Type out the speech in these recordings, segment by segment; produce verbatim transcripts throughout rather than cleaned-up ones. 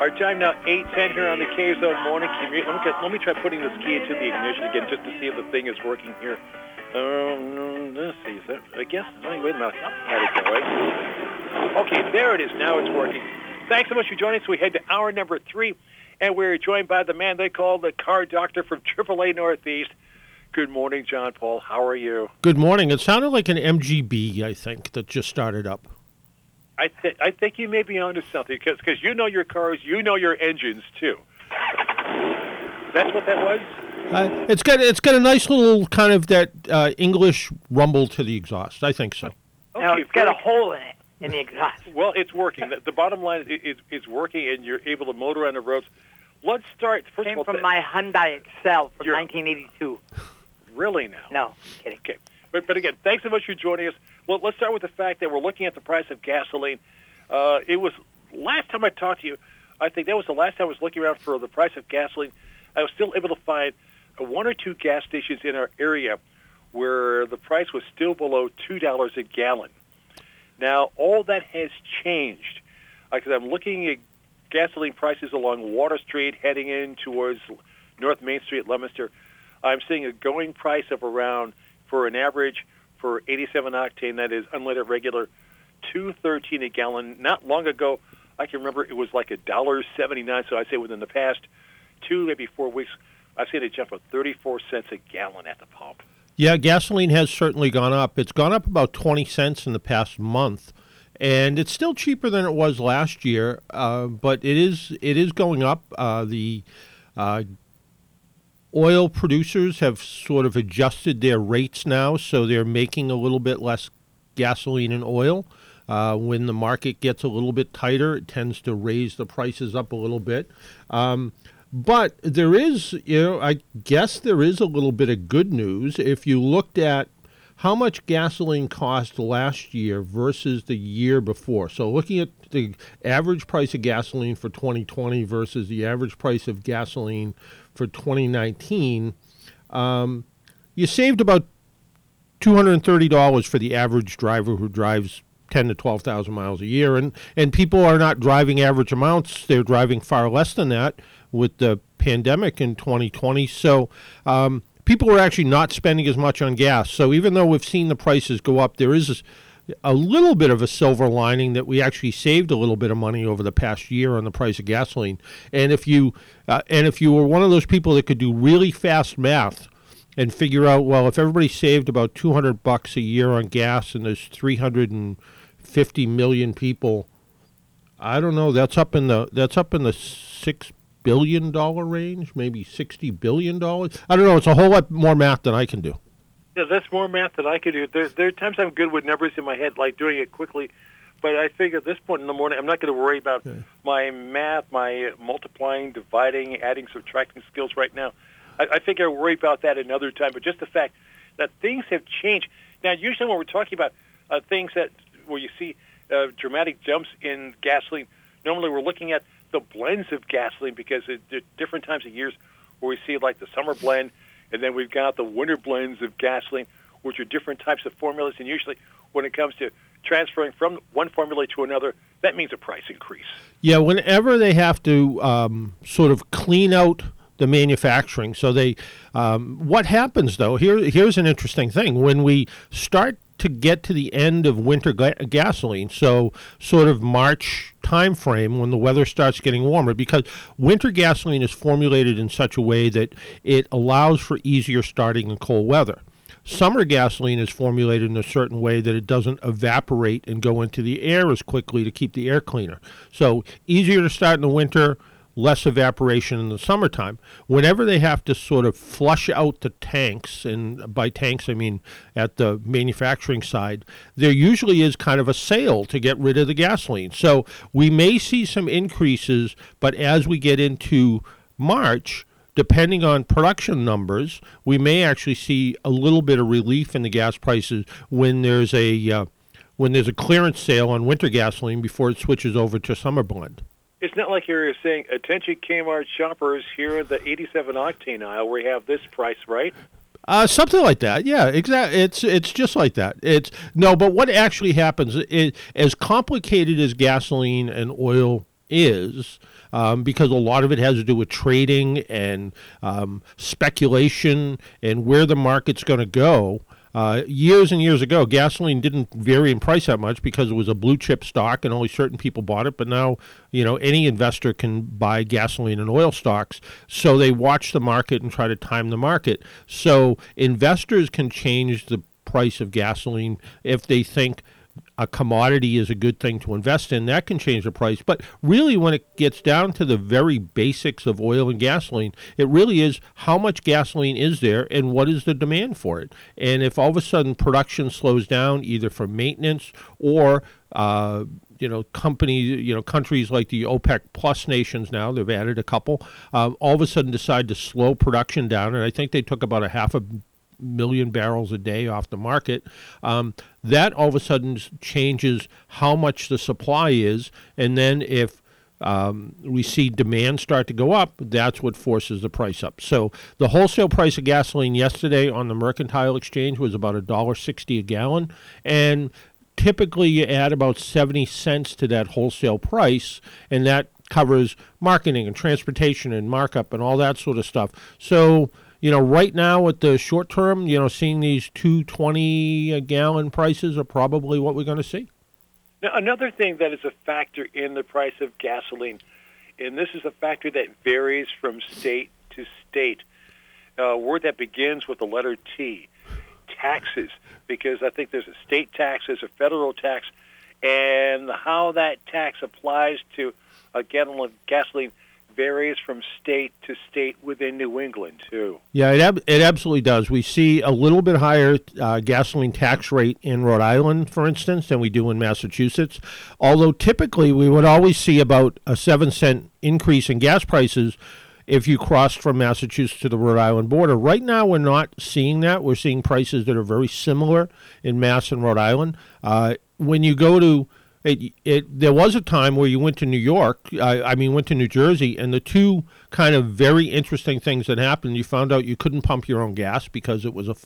Our time now eight ten here on the K Z O Morning Commute. Let me, let me try putting this key into the ignition again just to see if the thing is working here. Um, let's see, is that, I guess, wait a minute, how go, right? Okay, there it is, now it's working. Thanks so much for joining us. We head to hour number three, and we're joined by the man they call the car doctor from triple A Northeast. Good morning, John Paul. How are you? Good morning. It sounded like an M G B, I think, that just started up. I, th- I think you may be onto something, because you know your cars, you know your engines, too. That's what that was? Uh, it's got it's got a nice little kind of that uh, English rumble to the exhaust. I think so. Okay, now it's got a hole in it, in the exhaust. Well, it's working. The, the bottom line is it's working, and you're able to motor on the roads. Let's start. First Came of all, from th- my Hyundai Excel from nineteen eighty-two. Really now? No, I'm kidding. Okay, but but again, thanks so much for joining us. Well, let's start with the fact that we're looking at the price of gasoline. Uh, it was last time I talked to you. I think that was the last time I was looking around for the price of gasoline. I was still able to find one or two gas stations in our area where the price was still below two dollars a gallon. Now, all that has changed because uh, I'm looking at gasoline prices along Water Street heading in towards North Main Street, Leominster. I'm seeing a going price of around, for an average, for eighty-seven octane, that is unleaded regular, two dollars and thirteen cents a gallon. Not long ago, I can remember it was like one dollar seventy-nine, so I'd say within the past two, maybe four weeks, I've seen a jump of thirty-four cents a gallon at the pump. Yeah, gasoline has certainly gone up. It's gone up about twenty cents in the past month, and it's still cheaper than it was last year, uh, but it is it is going up. Uh, the uh, oil producers have sort of adjusted their rates now, so they're making a little bit less gasoline and oil. Uh, when the market gets a little bit tighter, it tends to raise the prices up a little bit. Um But there is, you know, I guess there is a little bit of good news. If you looked at how much gasoline cost last year versus the year before. So looking at the average price of gasoline for twenty twenty versus the average price of gasoline for twenty nineteen, um, you saved about two hundred thirty dollars for the average driver who drives ten to twelve thousand miles a year. And, and people are not driving average amounts. They're driving far less than that with the pandemic in twenty twenty. So um, people are actually not spending as much on gas. So even though we've seen the prices go up, there is a little bit of a silver lining that we actually saved a little bit of money over the past year on the price of gasoline. And if you uh, and if you were one of those people that could do really fast math and figure out, well, if everybody saved about two hundred bucks a year on gas and there's three hundred fifty million people, I don't know, that's up in the that's up in the six billion dollars range, maybe sixty billion dollars. I don't know, it's a whole lot more math than I can do. Yeah, that's more math than I can do. There, there are times I'm good with numbers in my head, like doing it quickly, but I figure at this point in the morning, I'm not going to worry about okay. my math, my multiplying, dividing, adding, subtracting skills right now. I think I worry about that another time, but just the fact that things have changed. Now, usually when we're talking about uh, things that where you see uh, dramatic jumps in gasoline, normally we're looking at the blends of gasoline because it, there are different times of years where we see like the summer blend, and then we've got the winter blends of gasoline, which are different types of formulas. And usually when it comes to transferring from one formula to another, that means a price increase. Yeah, whenever they have to um, sort of clean out the manufacturing. So they, um, what happens though, here, here's an interesting thing. When we start to get to the end of winter ga- gasoline, so sort of March timeframe when the weather starts getting warmer, because winter gasoline is formulated in such a way that it allows for easier starting in cold weather. Summer gasoline is formulated in a certain way that it doesn't evaporate and go into the air as quickly to keep the air cleaner. So easier to start in the winter, less evaporation in the summertime. Whenever they have to sort of flush out the tanks, and by tanks I mean at the manufacturing side, there usually is kind of a sale to get rid of the gasoline. So we may see some increases, but as we get into March, depending on production numbers, we may actually see a little bit of relief in the gas prices when there's a uh, when there's a clearance sale on winter gasoline before it switches over to summer blend. It's not like you're saying, attention Kmart shoppers, here in the eighty-seven octane aisle, we have this price, right? Uh, something like that, yeah, exactly. It's it's just like that. It's no, but what actually happens, it, as complicated as gasoline and oil is, um, because a lot of it has to do with trading and um, speculation and where the market's going to go. Uh, years and years ago, gasoline didn't vary in price that much because it was a blue chip stock and only certain people bought it. But now, you know, any investor can buy gasoline and oil stocks. So they watch the market and try to time the market. So investors can change the price of gasoline if they think a commodity is a good thing to invest in. That can change the price. But really, when it gets down to the very basics of oil and gasoline, it really is how much gasoline is there and what is the demand for it. And if all of a sudden production slows down, either for maintenance or uh, you know, companies, you know, countries like the OPEC plus nations now, they've added a couple, uh, all of a sudden decide to slow production down. And I think they took about a half a million barrels a day off the market, um, that all of a sudden changes how much the supply is. And then if um, we see demand start to go up, that's what forces the price up. So the wholesale price of gasoline yesterday on the Mercantile Exchange was about one dollar sixty a gallon. And typically you add about seventy cents to that wholesale price, and that covers marketing and transportation and markup and all that sort of stuff. So you know, right now at the short term, you know, seeing these two twenty a gallon prices are probably what we're going to see. Now, another thing that is a factor in the price of gasoline, and this is a factor that varies from state to state, a uh, word that begins with the letter T, taxes, because I think there's a state tax, there's a federal tax, and how that tax applies to a gallon of gasoline varies from state to state within New England, too. Yeah, it ab- it absolutely does. We see a little bit higher uh, gasoline tax rate in Rhode Island, for instance, than we do in Massachusetts, although typically we would always see about a seven cent increase in gas prices if you cross from Massachusetts to the Rhode Island border. Right now, we're not seeing that. We're seeing prices that are very similar in Mass and Rhode Island. Uh, when you go to It, it, there was a time where you went to New York, I, I mean, went to New Jersey, and the two kind of very interesting things that happened, you found out you couldn't pump your own gas because it was a,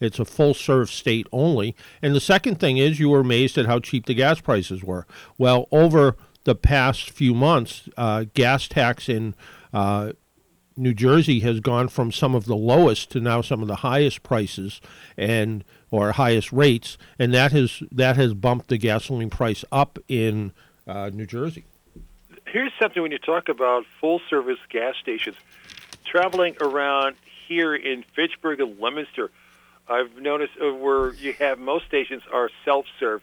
it's a full-serve state only. And the second thing is you were amazed at how cheap the gas prices were. Well, over the past few months, uh, gas tax in uh, New Jersey has gone from some of the lowest to now some of the highest prices and or highest rates, and that has that has bumped the gasoline price up in uh, New Jersey. Here's something when you talk about full-service gas stations. Traveling around here in Fitchburg and Leominster, I've noticed where you have most stations are self-serve,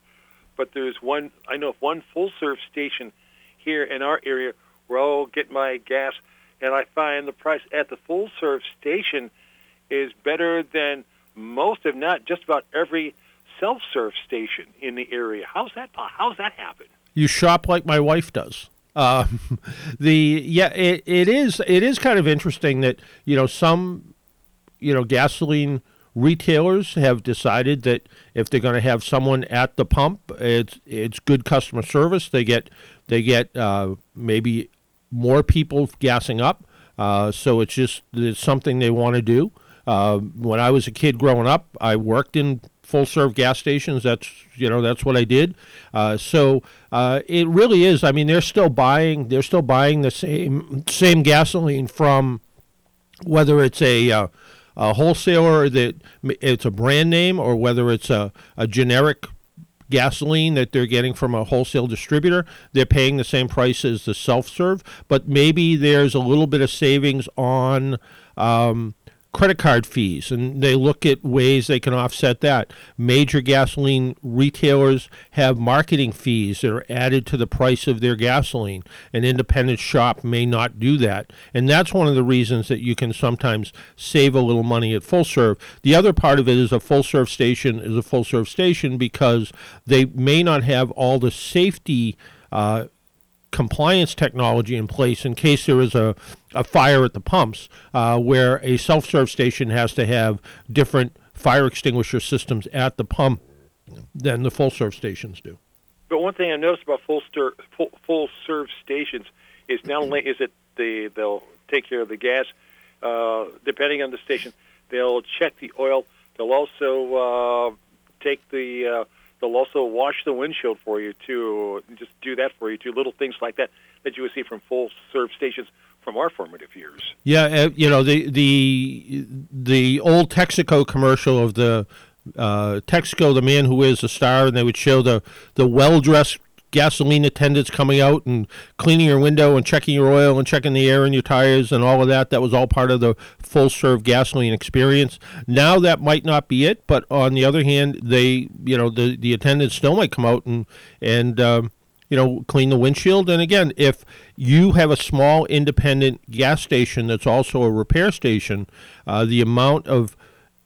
but there's one, I know of one full-serve station here in our area where I'll get my gas, and I find the price at the full-serve station is better than most, if not just about every self-serve station in the area. How's that? How's that happen? You shop like my wife does. Uh, the yeah, it, it is. It is kind of interesting that you know some, you know, gasoline retailers have decided that if they're going to have someone at the pump, it's it's good customer service. They get they get uh, maybe more people gassing up. Uh, so it's just it's something they want to do. Uh, when I was a kid growing up, I worked in full-serve gas stations. That's, you know, that's what I did. Uh, so uh, it really is. I mean, they're still buying. They're still buying the same same gasoline from whether it's a, uh, a wholesaler that it's a brand name or whether it's a, a generic gasoline that they're getting from a wholesale distributor. They're paying the same price as the self-serve, but maybe there's a little bit of savings on Um, credit card fees, and they look at ways they can offset that. Major gasoline retailers have marketing fees that are added to the price of their gasoline. An independent shop may not do that, and that's one of the reasons that you can sometimes save a little money at full serve. The other part of it is a full serve station is a full serve station because they may not have all the safety uh, compliance technology in place in case there is a, a fire at the pumps, uh, where a self-serve station has to have different fire extinguisher systems at the pump than the full-serve stations do. But one thing I noticed about full-serve full, full-serve stations is not only is it the they'll take care of the gas, uh, depending on the station, they'll check the oil, they'll also uh, take the uh, They'll also wash the windshield for you, too, and just do that for you, too, little things like that. that you would see from full-serve stations from our formative years. Yeah, uh, you know, the the the old Texaco commercial of the uh, Texaco, the man who wears the star, and they would show the, the well-dressed gasoline attendants coming out and cleaning your window and checking your oil and checking the air in your tires and all of that. That was all part of the full-serve gasoline experience. Now that might not be it, but on the other hand, they, you know, the, the attendants still might come out and, and um, you know, clean the windshield. And again, if you have a small independent gas station that's also a repair station, uh, the amount of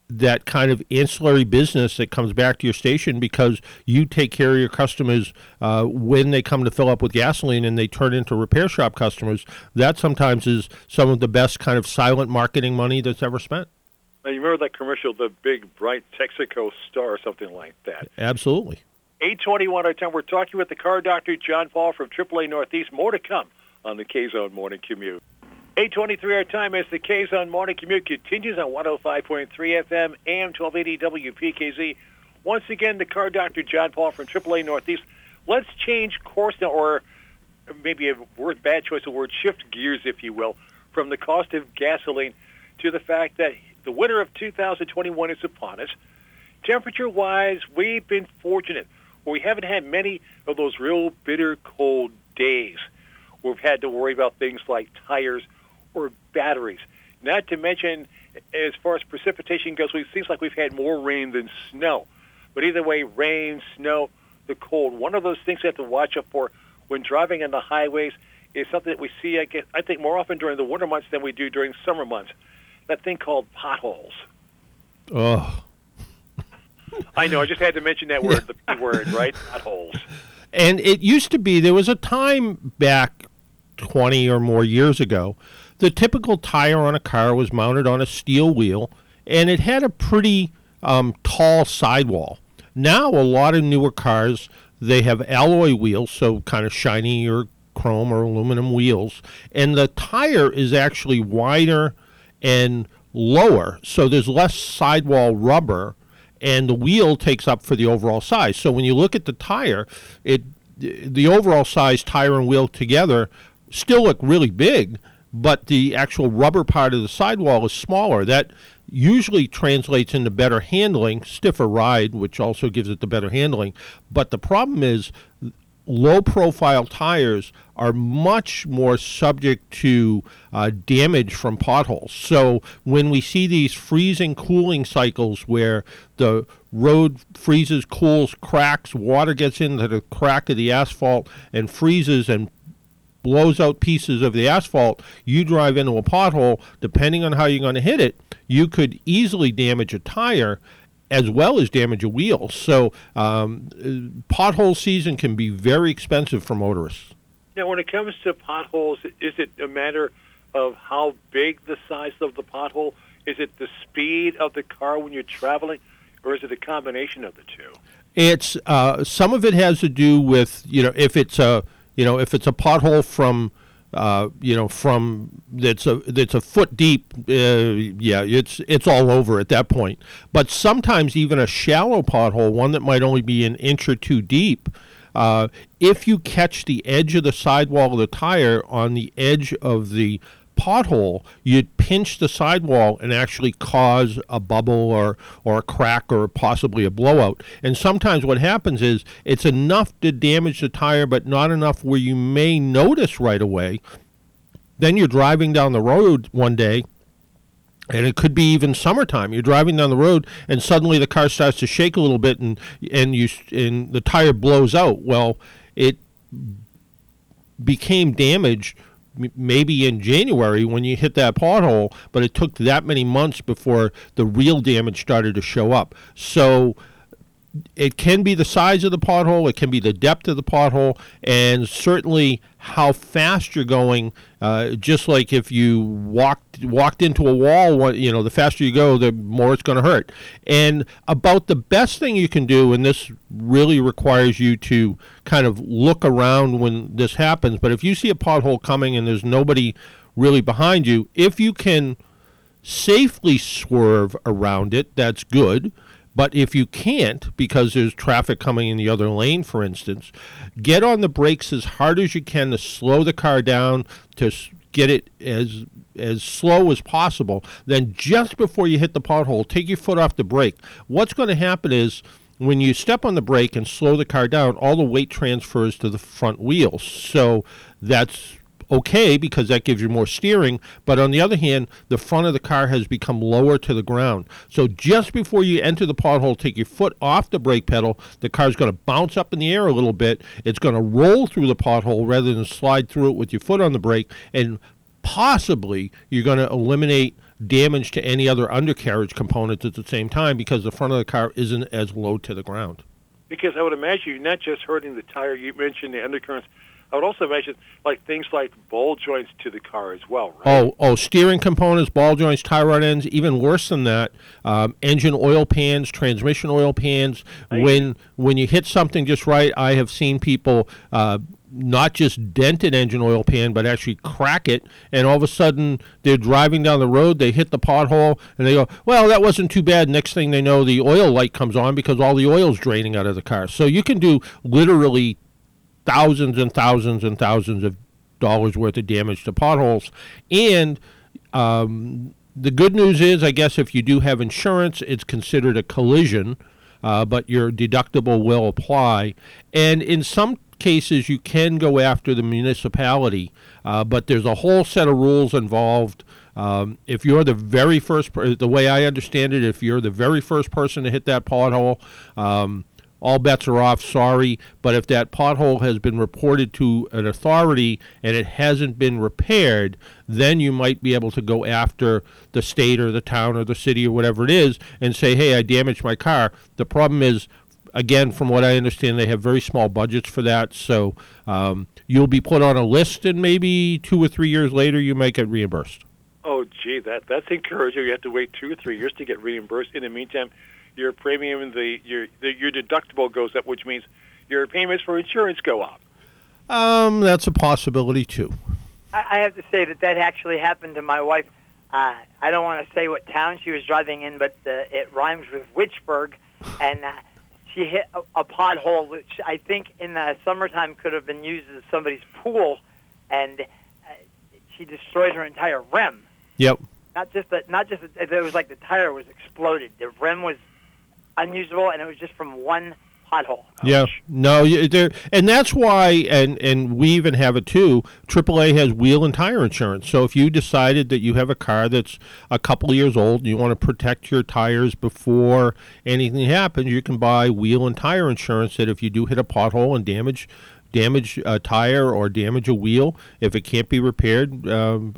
that kind of ancillary business that comes back to your station because you take care of your customers uh, when they come to fill up with gasoline and they turn into repair shop customers, that sometimes is some of the best kind of silent marketing money that's ever spent. Now, you remember that commercial, the big, bright Texaco star or something like that? Absolutely. eight twenty-one our time. We're talking with the car doctor, John Paul from triple A Northeast. More to come on the K Z O Morning Commute. eight twenty-three our time as the K Z O Morning Commute continues on one oh five point three F M, A M twelve eighty W P K Z. Once again, the car doctor, John Paul from triple A Northeast. Let's change course now, or maybe a word, bad choice of word, shift gears, if you will, from the cost of gasoline to the fact that the winter of two thousand twenty-one is upon us. Temperature-wise, we've been fortunate. We haven't had many of those real bitter cold days. We've had to worry about things like tires or batteries. Not to mention, as far as precipitation goes, it seems like we've had more rain than snow. But either way, rain, snow, the cold, one of those things you have to watch out for when driving on the highways is something that we see, I guess, I think more often during the winter months than we do during summer months. That thing called potholes. Oh. I know, I just had to mention that word, the P word, right? Potholes. And it used to be, there was a time back twenty or more years ago, the typical tire on a car was mounted on a steel wheel, and it had a pretty um, tall sidewall. Now a lot of newer cars, they have alloy wheels, so kind of shiny or chrome or aluminum wheels, and the tire is actually wider and lower, so there's less sidewall rubber, and the wheel takes up for the overall size. So when you look at the tire, it the overall size tire and wheel together still look really big, but the actual rubber part of the sidewall is smaller. That usually translates into better handling, stiffer ride, which also gives it the better handling. But the problem is low-profile tires are much more subject to uh, damage from potholes. So when we see these freezing cooling cycles where the road freezes, cools, cracks, water gets into the crack of the asphalt and freezes and blows out pieces of the asphalt, you drive into a pothole, depending on how you're going to hit it, you could easily damage a tire as well as damage a wheel. So um, pothole season can be very expensive for motorists. Now, when it comes to potholes, is it a matter of how big the size of the pothole? Is it the speed of the car when you're traveling, or is it a combination of the two? It's uh, some of it has to do with, you know, if it's a you know if it's a pothole from uh, you know from that's a that's a foot deep. Uh, yeah, it's it's all over at that point. But sometimes even a shallow pothole, one that might only be an inch or two deep. Uh, if you catch the edge of the sidewall of the tire on the edge of the pothole, you'd pinch the sidewall and actually cause a bubble or, or a crack or possibly a blowout. And sometimes what happens is it's enough to damage the tire, but not enough where you may notice right away. Then you're driving down the road one day, and it could be even summertime. You're driving down the road, and suddenly the car starts to shake a little bit, and and you and the tire blows out. Well, it became damaged maybe in January when you hit that pothole, but it took that many months before the real damage started to show up. So it can be the size of the pothole, it can be the depth of the pothole, and certainly how fast you're going. Uh, just like if you walked walked into a wall, you know, the faster you go, the more it's going to hurt. And about the best thing you can do, and this really requires you to kind of look around when this happens, but if you see a pothole coming and there's nobody really behind you, if you can safely swerve around it, that's good. But if you can't, because there's traffic coming in the other lane, for instance, get on the brakes as hard as you can to slow the car down, to get it as as slow as possible. Then just before you hit the pothole, take your foot off the brake. What's going to happen is, when you step on the brake and slow the car down, all the weight transfers to the front wheels. So that's okay, because that gives you more steering. But on the other hand, the front of the car has become lower to the ground. So just before you enter the pothole, take your foot off the brake pedal. The car's going to bounce up in the air a little bit. It's going to roll through the pothole rather than slide through it with your foot on the brake. And possibly you're going to eliminate damage to any other undercarriage components at the same time, because the front of the car isn't as low to the ground. Because I would imagine you're not just hurting the tire. You mentioned the undercarriage. I would also imagine like things like ball joints to the car as well, right? Oh, oh, steering components, ball joints, tie rod ends. Even worse than that, um, engine oil pans, transmission oil pans. I when know. when you hit something just right, I have seen people uh, not just dent an engine oil pan, but actually crack it. And all of a sudden, they're driving down the road, they hit the pothole, and they go, "Well, that wasn't too bad." Next thing they know, the oil light comes on because all the oil's draining out of the car. So you can do literally thousands and thousands and thousands of dollars worth of damage to potholes. And um, the good news is, I guess, if you do have insurance, it's considered a collision, uh, but your deductible will apply. And in some cases, you can go after the municipality, uh, but there's a whole set of rules involved. Um, if you're the very first, per- the way I understand it, if you're the very first person to hit that pothole, um, all bets are off, sorry. But if that pothole has been reported to an authority and it hasn't been repaired, then you might be able to go after the state or the town or the city or whatever it is and say, "Hey, I damaged my car." The problem is, again, from what I understand, they have very small budgets for that. So um, you'll be put on a list, and maybe two or three years later you might get reimbursed. Oh, gee, that that's encouraging. You have to wait two or three years to get reimbursed. In the meantime, your premium, the your the, your deductible goes up, which means your payments for insurance go up. Um, that's a possibility too. I, I have to say that that actually happened to my wife. Uh, I don't want to say what town she was driving in, but the, it rhymes with Witchburg, and uh, she hit a, a pothole, which I think in the summertime could have been used as somebody's pool, and uh, she destroyed her entire rim. Yep. Not just that. Not just that. It was like the tire was exploded. The rim was unusable, and it was just from one pothole. Yeah, no, there, and that's why, and, and we even have it too, triple A has wheel and tire insurance. So if you decided that you have a car that's a couple of years old and you want to protect your tires before anything happens, you can buy wheel and tire insurance that if you do hit a pothole and damage damage a tire or damage a wheel, if it can't be repaired, um,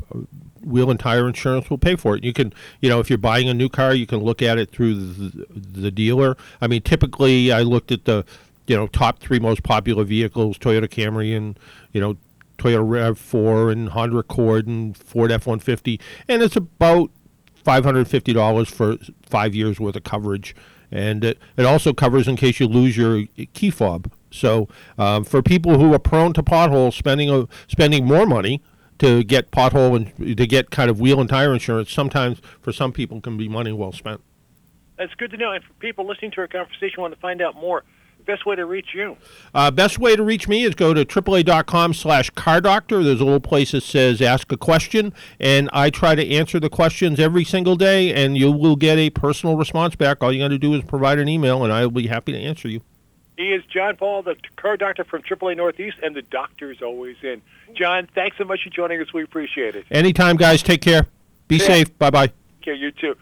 wheel and tire insurance will pay for it. You can, you know, if you're buying a new car, you can look at it through the, the dealer. I mean, typically I looked at the, you know, top three most popular vehicles, Toyota Camry and, you know, Toyota RAV four and Honda Accord and Ford F one fifty, and it's about five hundred fifty dollars for five years worth of coverage. And it, it also covers in case you lose your key fob. So um, for people who are prone to potholes, spending uh, spending more money to get pothole and to get kind of wheel and tire insurance, sometimes for some people can be money well spent. That's good to know. And for people listening to our conversation, want to find out more, best way to reach you? Uh, best way to reach me is go to triple A dot com slash car doctor. There's a little place that says ask a question, and I try to answer the questions every single day, and you will get a personal response back. All you got to do is provide an email, and I will be happy to answer you. He is John Paul, the car doctor from triple A Northeast, and the doctor's always in. John, thanks so much for joining us. We appreciate it. Anytime, guys. Take care. Be yeah. safe. Bye-bye. Okay, you too.